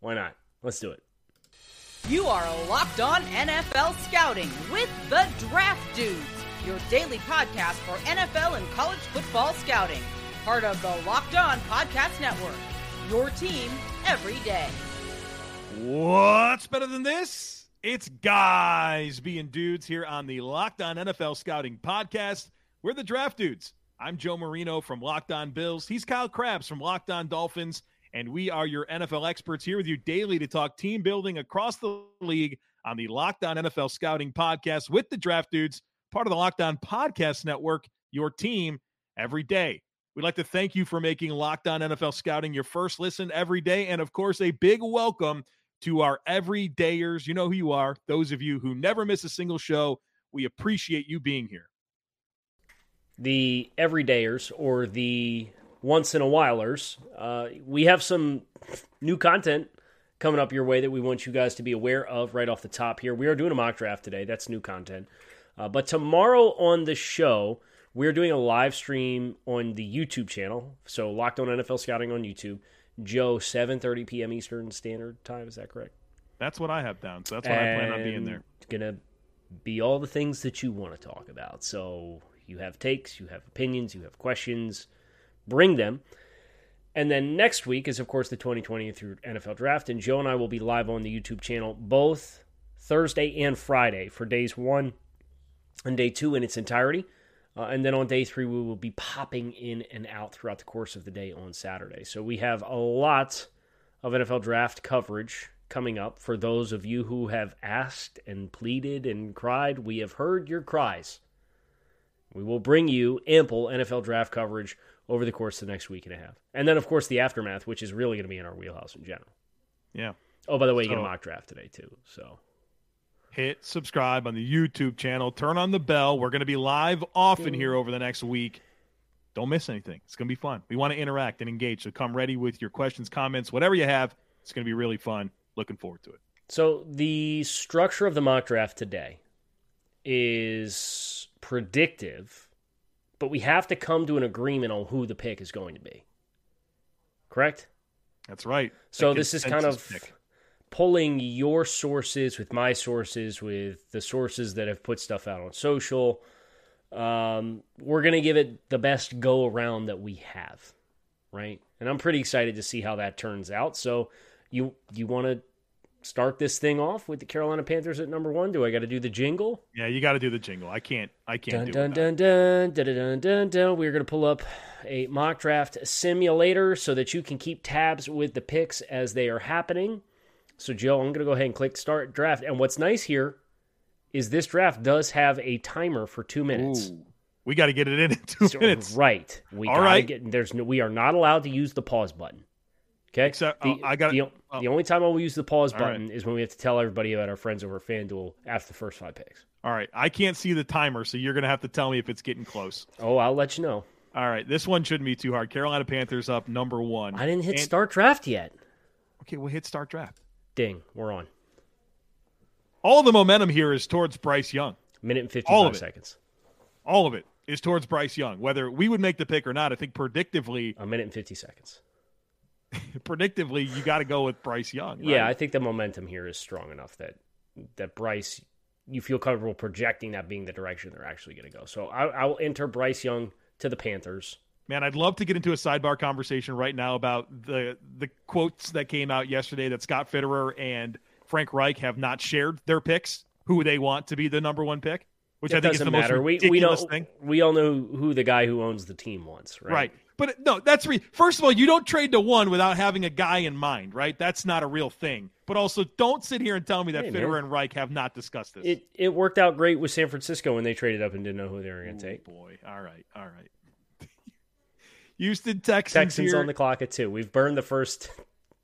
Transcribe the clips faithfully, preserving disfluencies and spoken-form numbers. why not? Let's do it. You are Locked On N F L Scouting with the Draft Dudes, your daily podcast for N F L and college football scouting. Part of the Locked On Podcast Network, your team every day. What's better than this? It's guys being dudes here on the Locked On N F L Scouting podcast. We're the Draft Dudes. I'm Joe Marino from Locked On Bills. He's Kyle Crabbs from Locked On Dolphins. And we are your N F L experts here with you daily to talk team building across the league on the Locked On N F L Scouting podcast with the Draft Dudes, part of the Locked On Podcast Network, your team every day. We'd like to thank you for making Locked On N F L Scouting your first listen every day. And of course, a big welcome to our everydayers. You know who you are. Those of you who never miss a single show, we appreciate you being here. The everydayers, or the once in a whileers, uh, we have some new content coming up your way that we want you guys to be aware of right off the top here. We are doing a mock draft today. That's new content. Uh, but tomorrow on the show, we're doing a live stream on the YouTube channel. So Locked On N F L Scouting on YouTube. Joe, seven thirty p.m. Eastern Standard Time. Is that correct? That's what I have down. So that's what and I plan on being there. It's going to be all the things that you want to talk about. So you have takes, you have opinions, you have questions. Bring them. And then next week is, of course, the twenty twenty through N F L Draft. And Joe and I will be live on the YouTube channel both Thursday and Friday for days one and day two in its entirety. Uh, and then on day three, we will be popping in and out throughout the course of the day on Saturday. So we have a lot of N F L draft coverage coming up for those of you who have asked and pleaded and cried. We have heard your cries. We will bring you ample N F L draft coverage over the course of the next week and a half. And then, of course, the aftermath, which is really going to be in our wheelhouse in general. Yeah. Oh, by the way, you so- get a mock draft today, too. So hit subscribe on the YouTube channel. Turn on the bell. We're going to be live often here over the next week. Don't miss anything. It's going to be fun. We want to interact and engage, so come ready with your questions, comments, whatever you have. It's going to be really fun. Looking forward to it. So the structure of the mock draft today is predictive, but we have to come to an agreement on who the pick is going to be. Correct? That's right. So that this is kind of pick. Pulling your sources with my sources with the sources that have put stuff out on social. Um, we're going to give it the best go around that we have, right? And I'm pretty excited to see how that turns out. So you you want to start this thing off with the Carolina Panthers at number one? Do I got to do the jingle? Yeah, you got to do the jingle. I can't I can't dun, do dun, it. Dun, dun, dun, dun, dun, dun, dun. We're going to pull up a mock draft simulator so that you can keep tabs with the picks as they are happening. So, Joe, I'm going to go ahead and click Start Draft. And what's nice here is this draft does have a timer for two minutes. Ooh, we got to get it in in two so, minutes. Right. We All right. Get, there's no, we are not allowed to use the pause button. Okay? Except, the, uh, I gotta, the, uh, the only time I will use the pause button right. is when we have to tell everybody about our friends over FanDuel after the first five picks. All right. I can't see the timer, so you're going to have to tell me if it's getting close. Oh, I'll let you know. All right. This one shouldn't be too hard. Carolina Panthers up number one. I didn't hit and, Start Draft yet. Okay, we'll hit Start Draft. Ding, we're on. All the momentum here is towards Bryce Young. Minute and fifty-five seconds. All of it is towards Bryce Young. Whether we would make the pick or not, I think predictively... A minute and fifty seconds. Predictively, you got to go with Bryce Young. Right? Yeah, I think the momentum here is strong enough that that Bryce, you feel comfortable projecting that being the direction they're actually going to go. So I, I will enter Bryce Young to the Panthers. Man, I'd love to get into a sidebar conversation right now about the the quotes that came out yesterday that Scott Fitterer and Frank Reich have not shared their picks, who they want to be the number one pick, which it I think is the matter. most ridiculous we, we thing. We all know who the guy who owns the team wants, right? Right. But no, that's re- – first of all, you don't trade to one without having a guy in mind, right? That's not a real thing. But also, don't sit here and tell me that hey, Fitterer man. and Reich have not discussed this. It, it worked out great with San Francisco when they traded up and didn't know who they were going to take. boy. All right, all right. Houston Texans, Texans on the clock at two. We've burned the first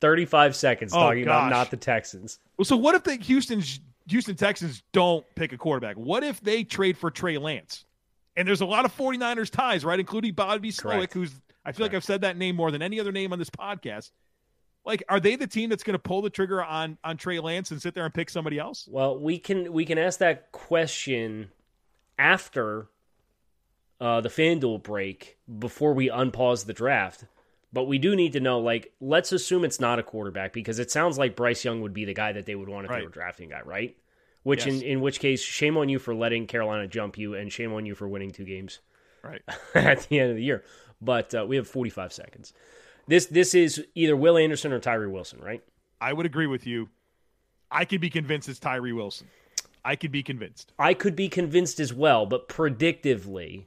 thirty-five seconds oh, talking gosh. about not the Texans. Well, so what if the Houston's, Houston Texans don't pick a quarterback? What if they trade for Trey Lance? And there's a lot of 49ers ties, right, including Bobby Slowick, who's I feel Correct. like I've said that name more than any other name on this podcast. Like, are they the team that's going to pull the trigger on on Trey Lance and sit there and pick somebody else? Well, we can we can ask that question after uh, the FanDuel break before we unpause the draft. But we do need to know, like, let's assume it's not a quarterback, because it sounds like Bryce Young would be the guy that they would want if right. they were drafting a guy, right? Which yes. in, in which case, shame on you for letting Carolina jump you, and shame on you for winning two games right at the end of the year. But uh, we have forty-five seconds. This this is either Will Anderson or Tyree Wilson, right? I would agree with you. I could be convinced it's Tyree Wilson. I could be convinced. I could be convinced as well, but predictively.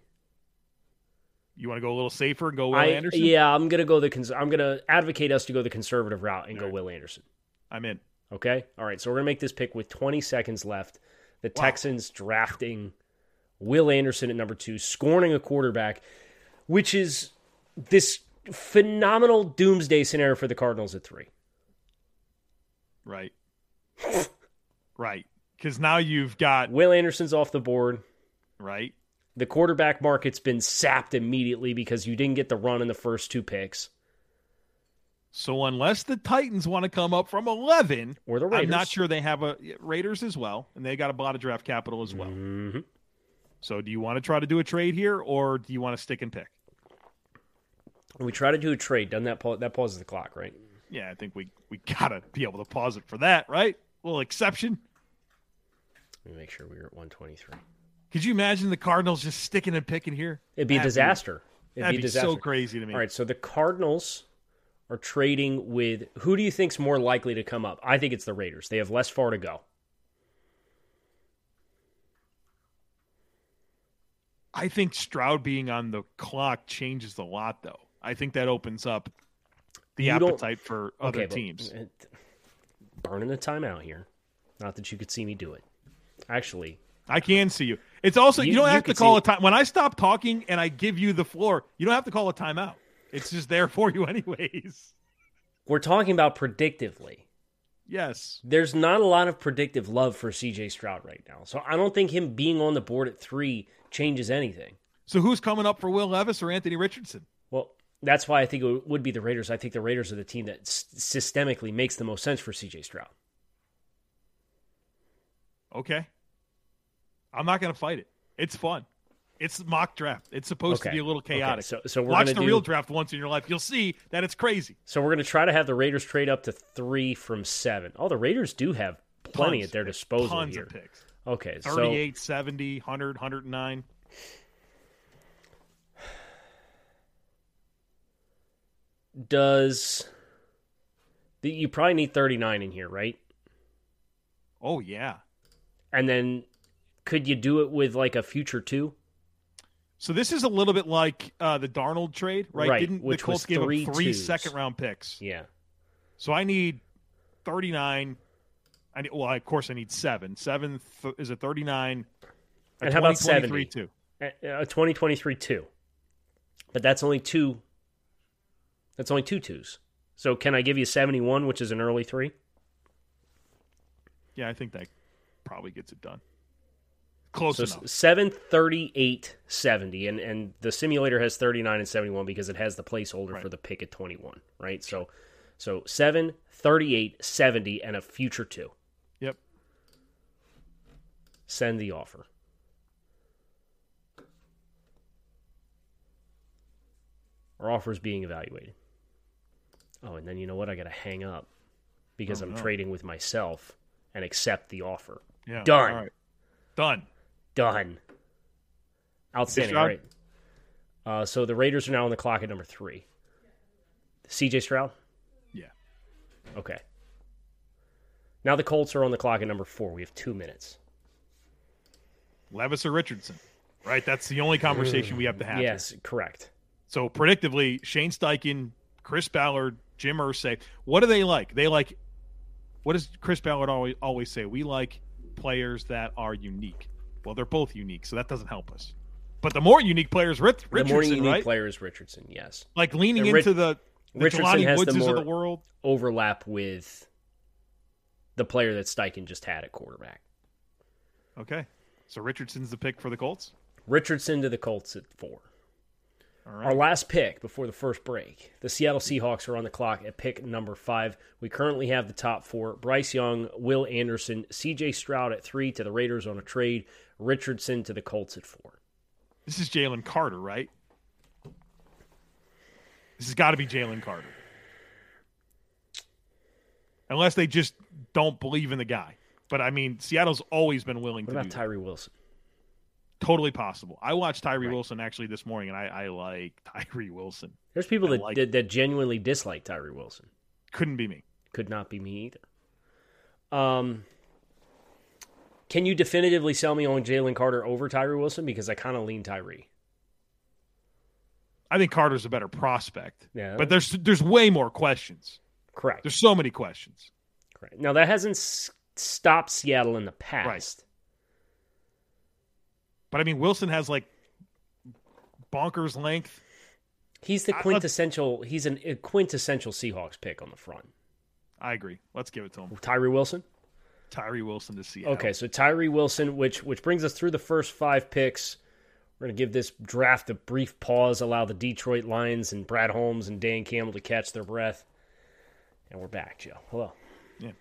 You want to go a little safer and go Will I, Anderson? Yeah, I'm gonna go the. Cons- I'm gonna advocate us to go the conservative route and All go right. Will Anderson. I'm in. Okay. All right. So we're gonna make this pick with twenty seconds left. The wow. Texans drafting Will Anderson at number two, scorning a quarterback, which is this phenomenal doomsday scenario for the Cardinals at three. Right. right. Because now you've got Will Anderson's off the board. Right. The quarterback market's been sapped immediately because you didn't get the run in the first two picks. So unless the Titans want to come up from eleven, or the Raiders. I'm not sure they have a Raiders as well, and they got a lot of draft capital as well. Mm-hmm. So do you want to try to do a trade here, or do you want to stick and pick? When we try to do a trade, doesn't that pause, that pauses the clock, right? Yeah, I think we we gotta be able to pause it for that, right? A little exception. Let me make sure we were at one twenty-three. Could you imagine the Cardinals just sticking and picking here? It'd be a disaster. It'd be, be disaster. So crazy to me. All right, so the Cardinals are trading with, who do you think's more likely to come up? I think it's the Raiders. They have less far to go. I think Stroud being on the clock changes a lot, though. I think that opens up the you appetite for other okay, teams. Burning a timeout here. Not that you could see me do it. Actually, I can see you. It's also, you, you don't you have to call a time. When I stop talking and I give you the floor, you don't have to call a timeout. It's just there for you anyways. We're talking about predictively. Yes. There's not a lot of predictive love for C J. Stroud right now. So I don't think him being on the board at three changes anything. So who's coming up for Will Levis or Anthony Richardson? Well, that's why I think it would be the Raiders. I think the Raiders are the team that s- systemically makes the most sense for C J. Stroud. Okay. I'm not going to fight it. It's fun. It's mock draft. It's supposed okay. to be a little chaotic. Okay. So, so we're Watch the do... real draft once in your life. You'll see that it's crazy. So we're going to try to have the Raiders trade up to three from seven. Oh, the Raiders do have plenty tons, at their disposal tons here. Tons of picks. Okay. thirty-eight, so... seventy, one hundred, one hundred nine. Does... You probably need thirty-nine in here, right? Oh, yeah. And then... Could you do it with like a future two? So this is a little bit like uh, the Darnold trade, right? Right. Didn't the Colts give three up three twos. second round picks? Yeah. So I need thirty-nine. I need, well, of course I need seven. Seven th- is a thirty-nine. A and how about seventy? Two. A twenty twenty-three two. But that's only two. That's only two twos. So can I give you seventy-one, which is an early three? Yeah, I think that probably gets it done. Close so enough. seven thirty-eight seventy, and, and the simulator has thirty-nine and seventy-one because it has the placeholder right. for the pick at twenty-one, right? So so seven thirty-eight seventy and a future two. Yep. Send the offer. Our offer is being evaluated. Oh, and then you know what? I got to hang up because oh, I'm no. trading with myself and accept the offer. Yeah. Done. All right. Done. Done. Outstanding, right? Uh, so the Raiders are now on the clock at number three. C J. Stroud? Yeah. Okay. Now the Colts are on the clock at number four. We have two minutes. Levis or Richardson, right? That's the only conversation we have to have. Yes, here. Correct. So predictively, Shane Steichen, Chris Ballard, Jim Irsay, what do they like? They like, what does Chris Ballard always, always say? We like players that are unique. Well, they're both unique, so that doesn't help us. But the more unique players, Richardson, right? The more unique right? players, Richardson, yes. Like leaning the Rich- into the the Richardson Jelani has Woods the more of the world. overlap with the player that Steichen just had at quarterback. Okay. So Richardson's the pick for the Colts? Richardson to the Colts at four. All right. Our last pick before the first break. The Seattle Seahawks are on the clock at pick number five. We currently have the top four. Bryce Young, Will Anderson, C J. Stroud at three to the Raiders on a trade. Richardson to the Colts at four. This is Jalen Carter, right? This has got to be Jalen Carter. Unless they just don't believe in the guy. But, I mean, Seattle's always been willing what to do What about Tyree that. Wilson? Totally possible. I watched Tyree right. Wilson actually this morning, and I, I like Tyree Wilson. There's people I that like did, that genuinely dislike Tyree Wilson. Couldn't be me. Could not be me either. Um, can you definitively sell me on Jalen Carter over Tyree Wilson? Because I kind of lean Tyree. I think Carter's a better prospect. Yeah. But there's there's way more questions. Correct. There's so many questions. Correct. Now, that hasn't s- stopped Seattle in the past. Right. But, I mean, Wilson has, like, bonkers length. He's the quintessential – he's an, a quintessential Seahawks pick on the front. I agree. Let's give it to him. Tyree Wilson? Tyree Wilson to Seattle. Okay, so Tyree Wilson, which which brings us through the first five picks. We're going to give this draft a brief pause, allow the Detroit Lions and Brad Holmes and Dan Campbell to catch their breath. And we're back, Joe. Hello. Yeah.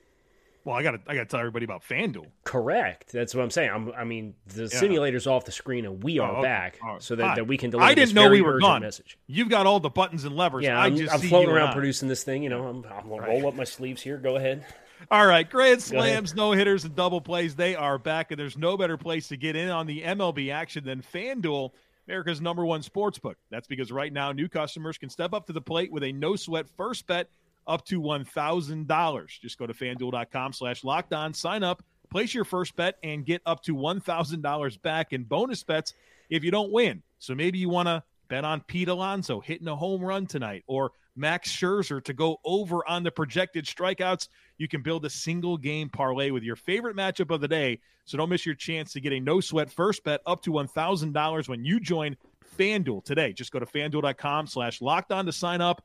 Well, I got to I got to tell everybody about FanDuel. Correct. That's what I'm saying. I'm, I mean, the yeah. simulator's off the screen, and we are oh, okay. back right. so that, that we can deliver I didn't this know very we were urgent gone. message. You've got all the buttons and levers. Yeah, I I'm, just I'm see floating around not. producing this thing. You know, I'm, I'm going right. to roll up my sleeves here. Go ahead. All right, grand slams, no-hitters, and double plays. They are back, and there's no better place to get in on the M L B action than FanDuel, America's number one sportsbook. That's because right now new customers can step up to the plate with a no-sweat first bet up to one thousand dollars. Just go to FanDuel.com slash locked on, sign up, place your first bet, and get up to one thousand dollars back in bonus bets if you don't win. So maybe you want to bet on Pete Alonso hitting a home run tonight or Max Scherzer to go over on the projected strikeouts. You can build a single-game parlay with your favorite matchup of the day, so don't miss your chance to get a no-sweat first bet up to one thousand dollars when you join FanDuel today. Just go to FanDuel.com slash locked on to sign up.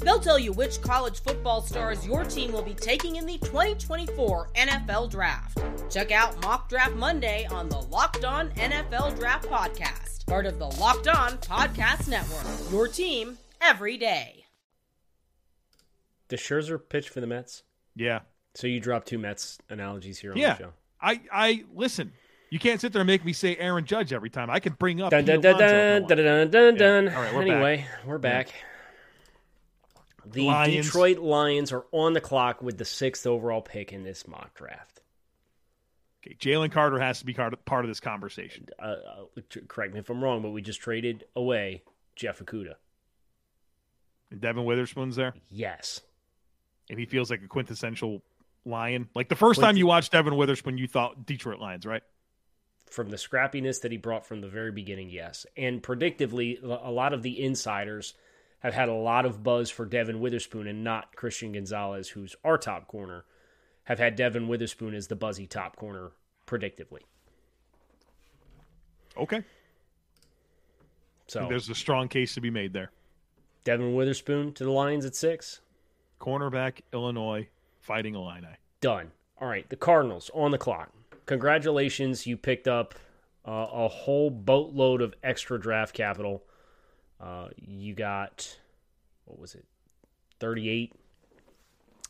They'll tell you which college football stars your team will be taking in the twenty twenty-four N F L Draft. Check out Mock Draft Monday on the Locked On N F L Draft Podcast, part of the Locked On Podcast Network, your team every day. Does Scherzer pitch for the Mets? Yeah. So you dropped two Mets analogies here on yeah. the show. I, I listen, you can't sit there and make me say Aaron Judge every time. I can bring up dun, dun, dun, dun, dun, dun, dun, dun. Yeah. All right, we're anyway, back. we're back. Yeah. The Lions. Detroit Lions are on the clock with the sixth overall pick in this mock draft. Okay, Jalen Carter has to be part of this conversation. Uh, correct me if I'm wrong, but we just traded away Jeff Okuda. And Devin Witherspoon's there? Yes. And he feels like a quintessential Lion. Like the first Quint- time you watched Devin Witherspoon, you thought Detroit Lions, right? From the scrappiness that he brought from the very beginning, yes. And predictively, a lot of the insiders have had a lot of buzz for Devin Witherspoon and not Christian Gonzalez, who's our top corner, have had Devin Witherspoon as the buzzy top corner predictively. Okay. So there's a strong case to be made there. Devin Witherspoon to the Lions at six. Cornerback, Illinois, Fighting Illini. Done. All right, the Cardinals on the clock. Congratulations, you picked up uh, a whole boatload of extra draft capital. Uh, you got, what was it, thirty-eight,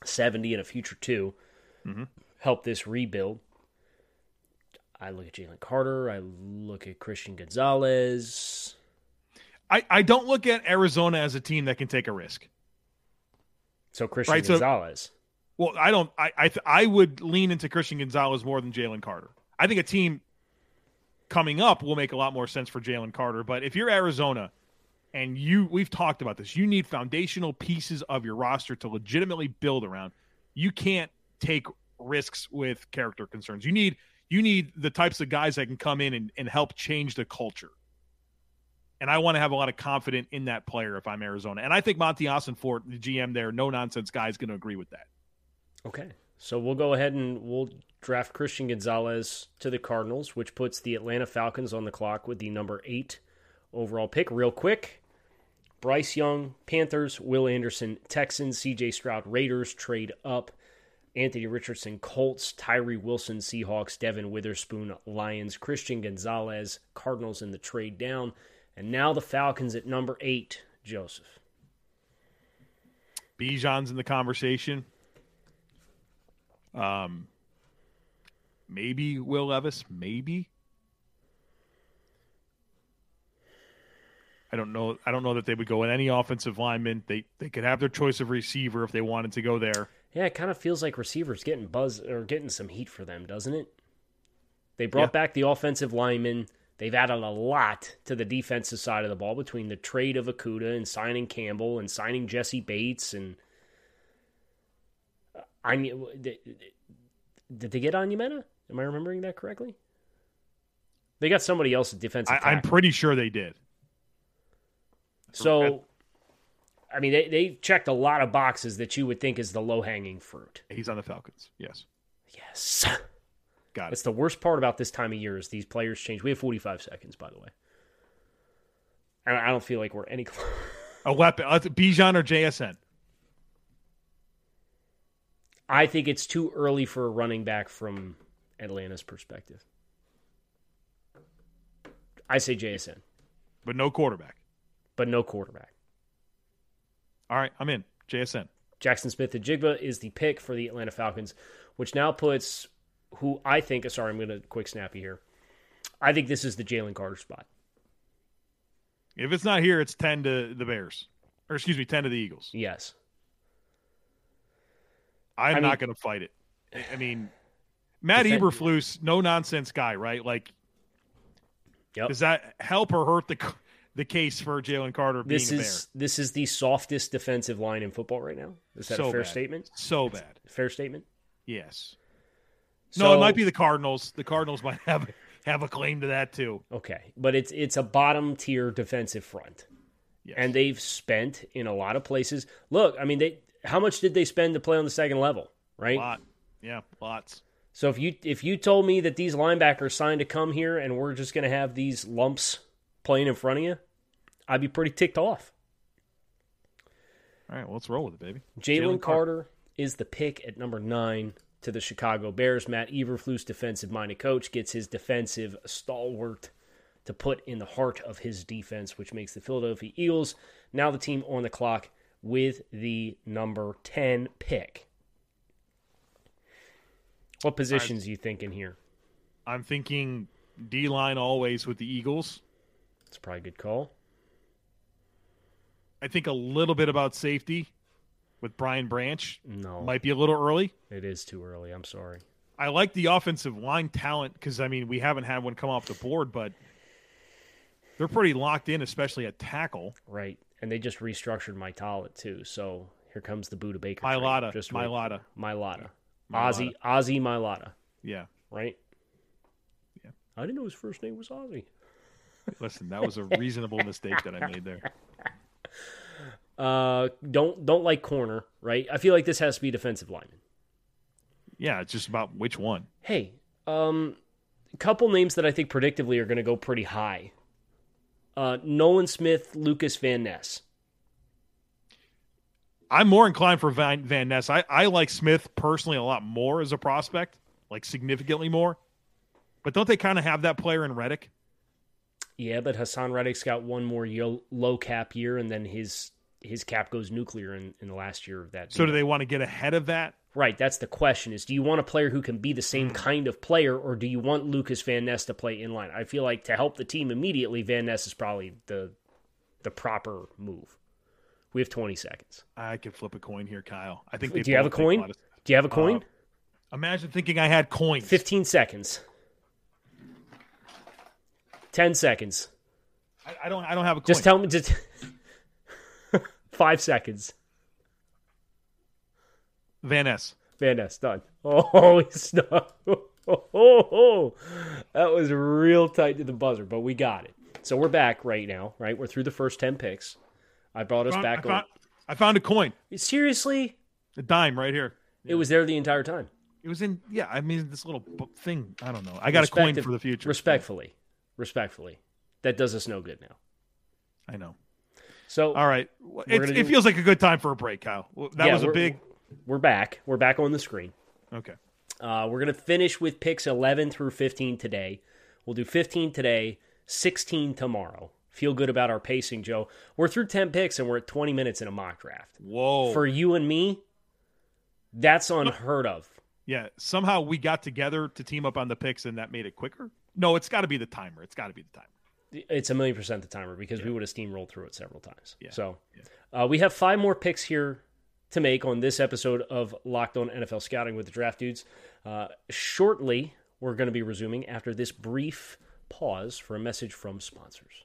seventy, and a future two. Mm-hmm. Help this rebuild. I look at Jalen Carter. I look at Christian Gonzalez. I, I don't look at Arizona as a team that can take a risk. So Christian right, Gonzalez. So, well, I don't. I I, th- I would lean into Christian Gonzalez more than Jalen Carter. I think a team coming up will make a lot more sense for Jalen Carter. But if you're Arizona, and you, we've talked about this, you need foundational pieces of your roster to legitimately build around. You can't take risks with character concerns. You need you need the types of guys that can come in and, and help change the culture. And I want to have a lot of confidence in that player if I'm Arizona. And I think Monty Austin Ford, the G M there, no-nonsense guy, is going to agree with that. Okay. So we'll go ahead and we'll draft Christian Gonzalez to the Cardinals, which puts the Atlanta Falcons on the clock with the number eight overall pick. Real quick, Bryce Young, Panthers; Will Anderson, Texans; C J. Stroud, Raiders, trade up; Anthony Richardson, Colts; Tyree Wilson, Seahawks; Devin Witherspoon, Lions; Christian Gonzalez, Cardinals in the trade down. And now the Falcons at number eight, Joseph. Bijan's in the conversation. Um, maybe Will Levis, maybe. I don't know. I don't know that they would go with any offensive lineman. They they could have their choice of receiver if they wanted to go there. Yeah, it kind of feels like receivers getting buzz or getting some heat for them, doesn't it? They brought yeah. back the offensive lineman. They've added a lot to the defensive side of the ball between the trade of Okudah and signing Campbell and signing Jesse Bates. And I mean, did they get Onyemata? Am I remembering that correctly? They got somebody else at defensive I, I'm pretty sure they did. So, I mean, they, they checked a lot of boxes that you would think is the low-hanging fruit. He's on the Falcons, yes. Yes. Got it. That's the worst part about this time of year is these players change. We have forty-five seconds, by the way. I don't feel like we're any closer. A weapon. Bijan or J S N? I think it's too early for a running back from Atlanta's perspective. I say J S N. But no quarterback. But no quarterback. All right, I'm in. J S N. Jaxon Smith-Njigba is the pick for the Atlanta Falcons, which now puts... who I think, sorry, I'm going to quick snappy here. I think this is the Jalen Carter spot. If it's not here, it's ten to the Bears. Or excuse me, ten to the Eagles. Yes. I'm I not mean, going to fight it. I mean, Matt Eberflus, no-nonsense guy, right? Like, yep. Does that help or hurt the the case for Jalen Carter being this a is, Bear? This is the softest defensive line in football right now. Is that so a fair bad. statement? So That's bad. Fair statement? Yes. So, no, it might be the Cardinals. The Cardinals might have have a claim to that too. Okay, but it's it's a bottom tier defensive front, yes. And they've spent in a lot of places. Look, I mean, they how much did they spend to play on the second level? Right? A lot. Yeah, lots. So if you if you told me that these linebackers signed to come here and we're just going to have these lumps playing in front of you, I'd be pretty ticked off. All right, well, let's roll with it, baby. Jalen Carter Car- is the pick at number nine. To the Chicago Bears. Matt Eberflus, defensive-minded coach, gets his defensive stalwart to put in the heart of his defense, which makes the Philadelphia Eagles now the team on the clock with the number ten pick. What positions I'm, you thinking here? I'm thinking D-line always with the Eagles. That's probably a good call. I think a little bit about safety. With Brian Branch, no, might be a little early. It is too early. I'm sorry. I like the offensive line talent because, I mean, we haven't had one come off the board, but they're pretty locked in, especially at tackle. Right, and they just restructured Mailata too. So here comes the Buda Baker. Mailata, just Mailata, Mailata, Ozzy, Ozzy Mailata. Yeah, right. Yeah, I didn't know his first name was Ozzy. Listen, that was a reasonable mistake that I made there. Uh, don't don't like corner, right? I feel like this has to be defensive lineman. Yeah, it's just about which one. Hey, um, a couple names that I think predictively are going to go pretty high. Uh, Nolan Smith, Lucas Van Ness. I'm more inclined for Van, Van Ness. I, I like Smith personally a lot more as a prospect, like significantly more. But don't they kind of have that player in Reddick? Yeah, but Hassan Reddick's got one more yo- low cap year, and then his... his cap goes nuclear in, in the last year of that. So do they want to get ahead of that? Right. That's the question is, do you want a player who can be the same kind of player, or do you want Lucas Van Ness to play inline? I feel like to help the team immediately, Van Ness is probably the the proper move. We have twenty seconds. I could flip a coin here, Kyle. I think. They do you have a coin? A of, do you have a coin? Uh, imagine thinking I had coins. fifteen seconds. ten seconds. I, I don't I don't have a coin. Just tell me... Just, Five seconds. Van Ness. Van Ness, done. Oh, he's done. Oh, oh, oh, that was real tight to the buzzer, but we got it. So we're back right now, right? We're through the first ten picks. I brought us I found, back. I found, I found a coin. Seriously? A dime right here. Yeah. It was there the entire time. It was in, yeah, I mean, this little thing. I don't know. I got a coin for the future. Respectfully. Respectfully. That does us no good now. I know. So, all right. It, do... it feels like a good time for a break, Kyle. That yeah, was a we're, big. We're back. We're back on the screen. Okay. Uh, we're going to finish with picks eleven through fifteen today. We'll do fifteen today, sixteen tomorrow. Feel good about our pacing, Joe. We're through ten picks, and we're at twenty minutes in a mock draft. Whoa. For you and me, that's unheard of. Yeah. Somehow we got together to team up on the picks, and that made it quicker. No, it's got to be the timer. It's got to be the timer. It's a million percent the timer because yeah. we would have steamrolled through it several times. Yeah. So yeah. Uh, we have five more picks here to make on this episode of Locked On N F L Scouting with the Draft Dudes. Uh, shortly, we're going to be resuming after this brief pause for a message from sponsors.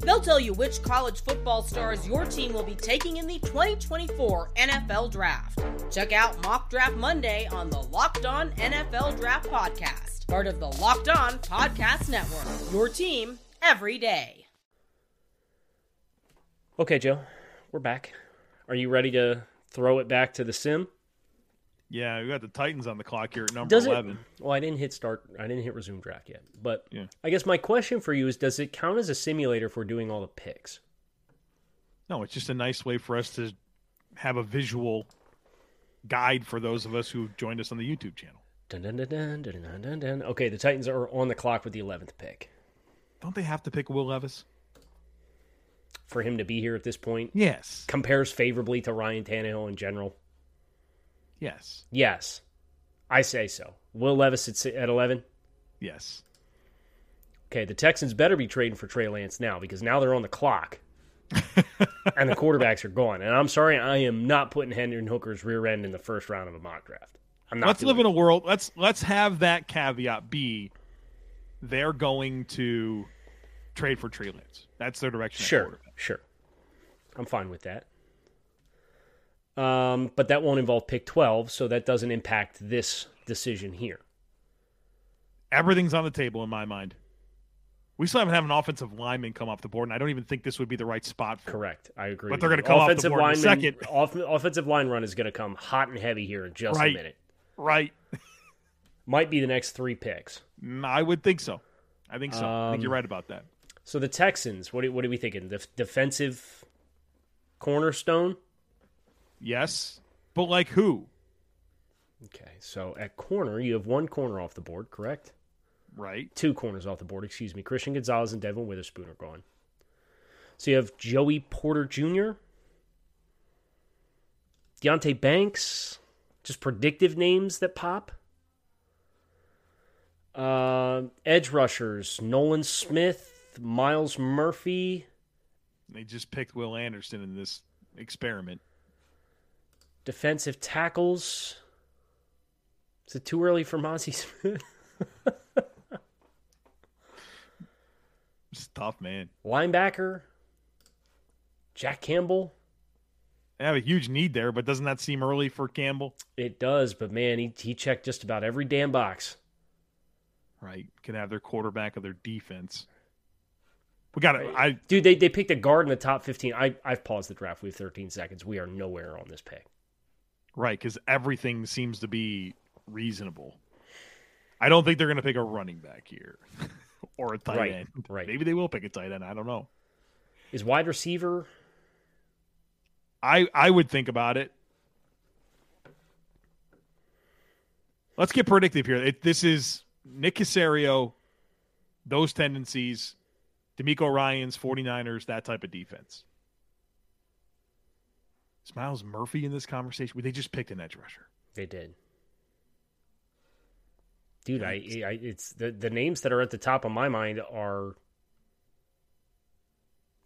They'll tell you which college football stars your team will be taking in the twenty twenty-four N F L Draft. Check out Mock Draft Monday on the Locked On N F L Draft Podcast. Part of the Locked On Podcast Network, your team every day. Okay, Joe, we're back. Are you ready to throw it back to the sim? Yeah, we got the Titans on the clock here at number does eleven. It, well, I didn't hit start. I didn't hit resume draft yet. But yeah. I guess my question for you is, does it count as a simulator if we're doing all the picks? No, it's just a nice way for us to have a visual guide for those of us who've joined us on the YouTube channel. Dun, dun, dun, dun, dun, dun, dun, dun. Okay, the Titans are on the clock with the eleventh pick. Don't they have to pick Will Levis? For him to be here at this point? Yes. Compares favorably to Ryan Tannehill in general? Yes. Yes. I say so. Will Levis at, at eleven? Yes. Okay, the Texans better be trading for Trey Lance now, because now they're on the clock. And the quarterbacks are gone. And I'm sorry, I am not putting Hendon Hooker's rear end in the first round of a mock draft. Let's live in a world. Let's let's have that caveat be they're going to trade for Trey Lance. That's their direction. Sure, sure. I'm fine with that. Um, but that won't involve pick twelve, so that doesn't impact this decision here. Everything's on the table in my mind. We still haven't had an offensive lineman come off the board, and I don't even think this would be the right spot for correct. I agree. But they're going to come offensive off the board lineman, in a second. Off, offensive line run is going to come hot and heavy here in just right. a minute. Right. Might be the next three picks. I would think so. I think so. Um, I think you're right about that. So the Texans, what are, what are we thinking? The defensive cornerstone? Yes, but like who? Okay, so at corner, you have one corner off the board, correct? Right. Two corners off the board, excuse me. Christian Gonzalez and Devin Witherspoon are gone. So you have Joey Porter Junior, Deonte Banks... Just predictive names that pop. Uh, edge rushers, Nolan Smith, Miles Murphy. They just picked Will Anderson in this experiment. Defensive tackles. Is it too early for Ozzy Smith? It's tough, man. Linebacker, Jack Campbell. I have a huge need there, but doesn't that seem early for Campbell? It does, but man, he he checked just about every damn box. Right. Can have their quarterback of their defense. We got it. I Dude, they, they picked a guard in the top fifteen. I, I've paused the draft. We have thirteen seconds. We are nowhere on this pick. Right, because everything seems to be reasonable. I don't think they're going to pick a running back here or a tight right, end. Right. Maybe they will pick a tight end. I don't know. Is wide receiver... I, I would think about it. Let's get predictive here. It, this is Nick Caserio, those tendencies, DeMeco Ryans, 49ers, that type of defense. Is Miles Murphy in this conversation? They just picked an edge rusher. They did. Dude, I, I it's the, the names that are at the top of my mind are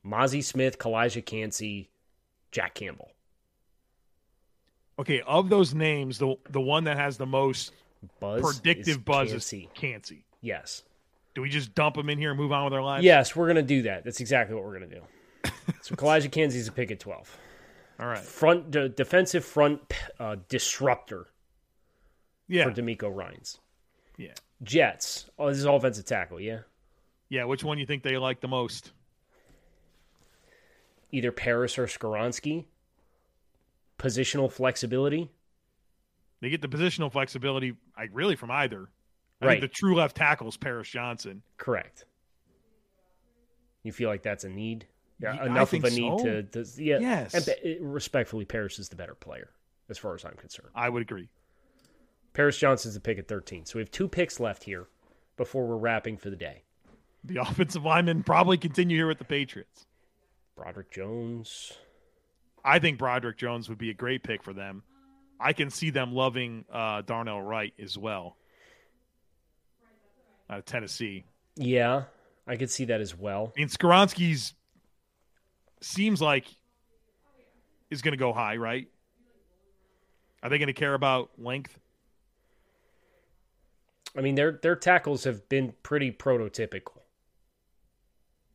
Mozzie Smith, Kalijah Kancey, Jack Campbell. Okay, of those names, the the one that has the most buzz predictive is buzz Kancey. is Kancey. Yes. Do we just dump him in here and move on with our lives? Yes, we're going to do that. That's exactly what we're going to do. So Kalijah Kancey's a pick at twelve. All right. Front d- defensive front uh, disruptor. Yeah. For DeMeco Ryans. Yeah. Jets. Oh, this is offensive tackle, yeah? Yeah, which one do you think they like the most? Either Paris or Skoronski. Positional flexibility. They get the positional flexibility, I really, from either. I right. think the true left tackle is Paris Johnson. Correct. You feel like that's a need? Yeah, enough of a so. need to, to yeah. Yes. And it, respectfully, Paris is the better player, as far as I'm concerned. I would agree. Paris Johnson's the pick at thirteen. So we have two picks left here before we're wrapping for the day. The offensive linemen probably continue here with the Patriots. Broderick Jones. I think Broderick Jones would be a great pick for them. I can see them loving uh, Darnell Wright as well. Out of Tennessee. Yeah, I could see that as well. And Skoronski's seems like is going to go high, right? Are they going to care about length? I mean, their their tackles have been pretty prototypical.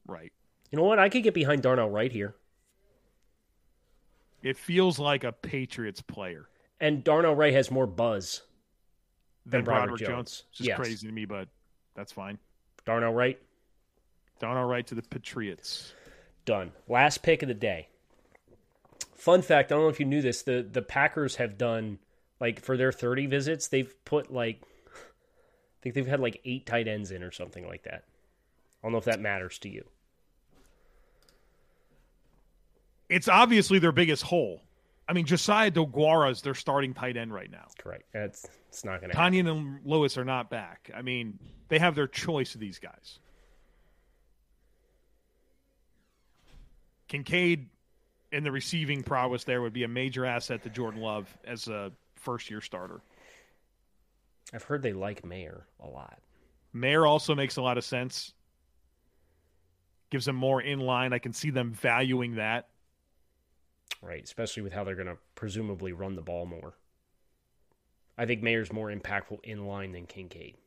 Right. You know what? I could get behind Darnell Wright here. It feels like a Patriots player. And Darnell Wright has more buzz than, than Broderick, Broderick Jones. Jones. It's just yes. crazy to me, but that's fine. Darnell Wright. Darnell Wright to the Patriots. Done. Last pick of the day. Fun fact, I don't know if you knew this, the, the Packers have done, like, for their thirty visits, they've put, like, I think they've had like eight tight ends in or something like that. I don't know if that matters to you. It's obviously their biggest hole. I mean, Josiah DeGuara is their starting tight end right now. Correct. That's it's not going to happen. Tanyan and Lewis are not back. I mean, they have their choice of these guys. Kincaid and the receiving prowess there would be a major asset to Jordan Love as a first-year starter. I've heard they like Mayer a lot. Mayer also makes a lot of sense. Gives them more in line. I can see them valuing that. Right, especially with how they're going to presumably run the ball more. I think Mayer's more impactful in line than Kincaid.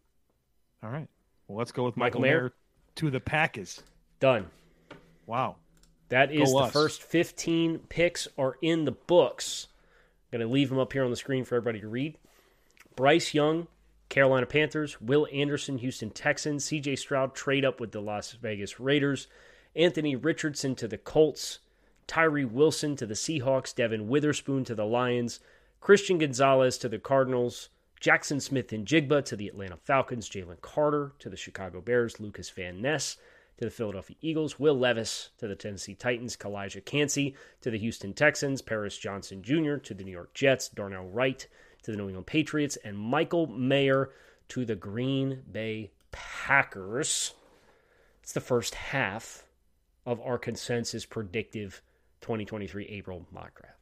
All right. Well, let's go with Michael, Michael Mayer. Mayer to the Packers. Done. Wow. That is the first fifteen picks are in the books. I'm going to leave them up here on the screen for everybody to read. Bryce Young, Carolina Panthers. Will Anderson, Houston Texans. C J. Stroud trade up with the Las Vegas Raiders. Anthony Richardson to the Colts. Tyree Wilson to the Seahawks. Devin Witherspoon to the Lions. Christian Gonzalez to the Cardinals. Jaxon Smith-Njigba to the Atlanta Falcons. Jalen Carter to the Chicago Bears. Lucas Van Ness to the Philadelphia Eagles. Will Levis to the Tennessee Titans. Kalijah Kancey to the Houston Texans. Paris Johnson Junior to the New York Jets. Darnell Wright to the New England Patriots, and Michael Mayer to the Green Bay Packers. It's the first half of our consensus predictive twenty twenty-three April mock draft.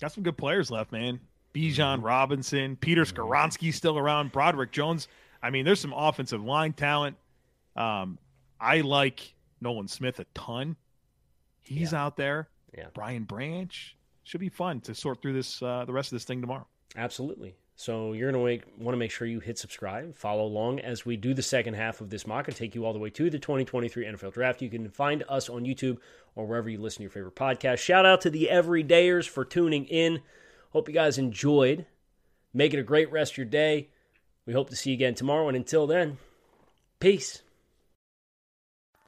Got some good players left, man. Bijan Robinson, Peter Skoronski still around, Broderick Jones. I mean, there's some offensive line talent. Um, I like Nolan Smith a ton. He's yeah. out there. Yeah. Brian Branch. Should be fun to sort through this uh, the rest of this thing tomorrow. Absolutely. So you're going to want to make sure you hit subscribe, follow along as we do the second half of this mock and take you all the way to the twenty twenty-three N F L Draft. You can find us on YouTube or wherever you listen to your favorite podcast. Shout out to the everydayers for tuning in. Hope you guys enjoyed. Make it a great rest of your day. We hope to see you again tomorrow. And until then, peace.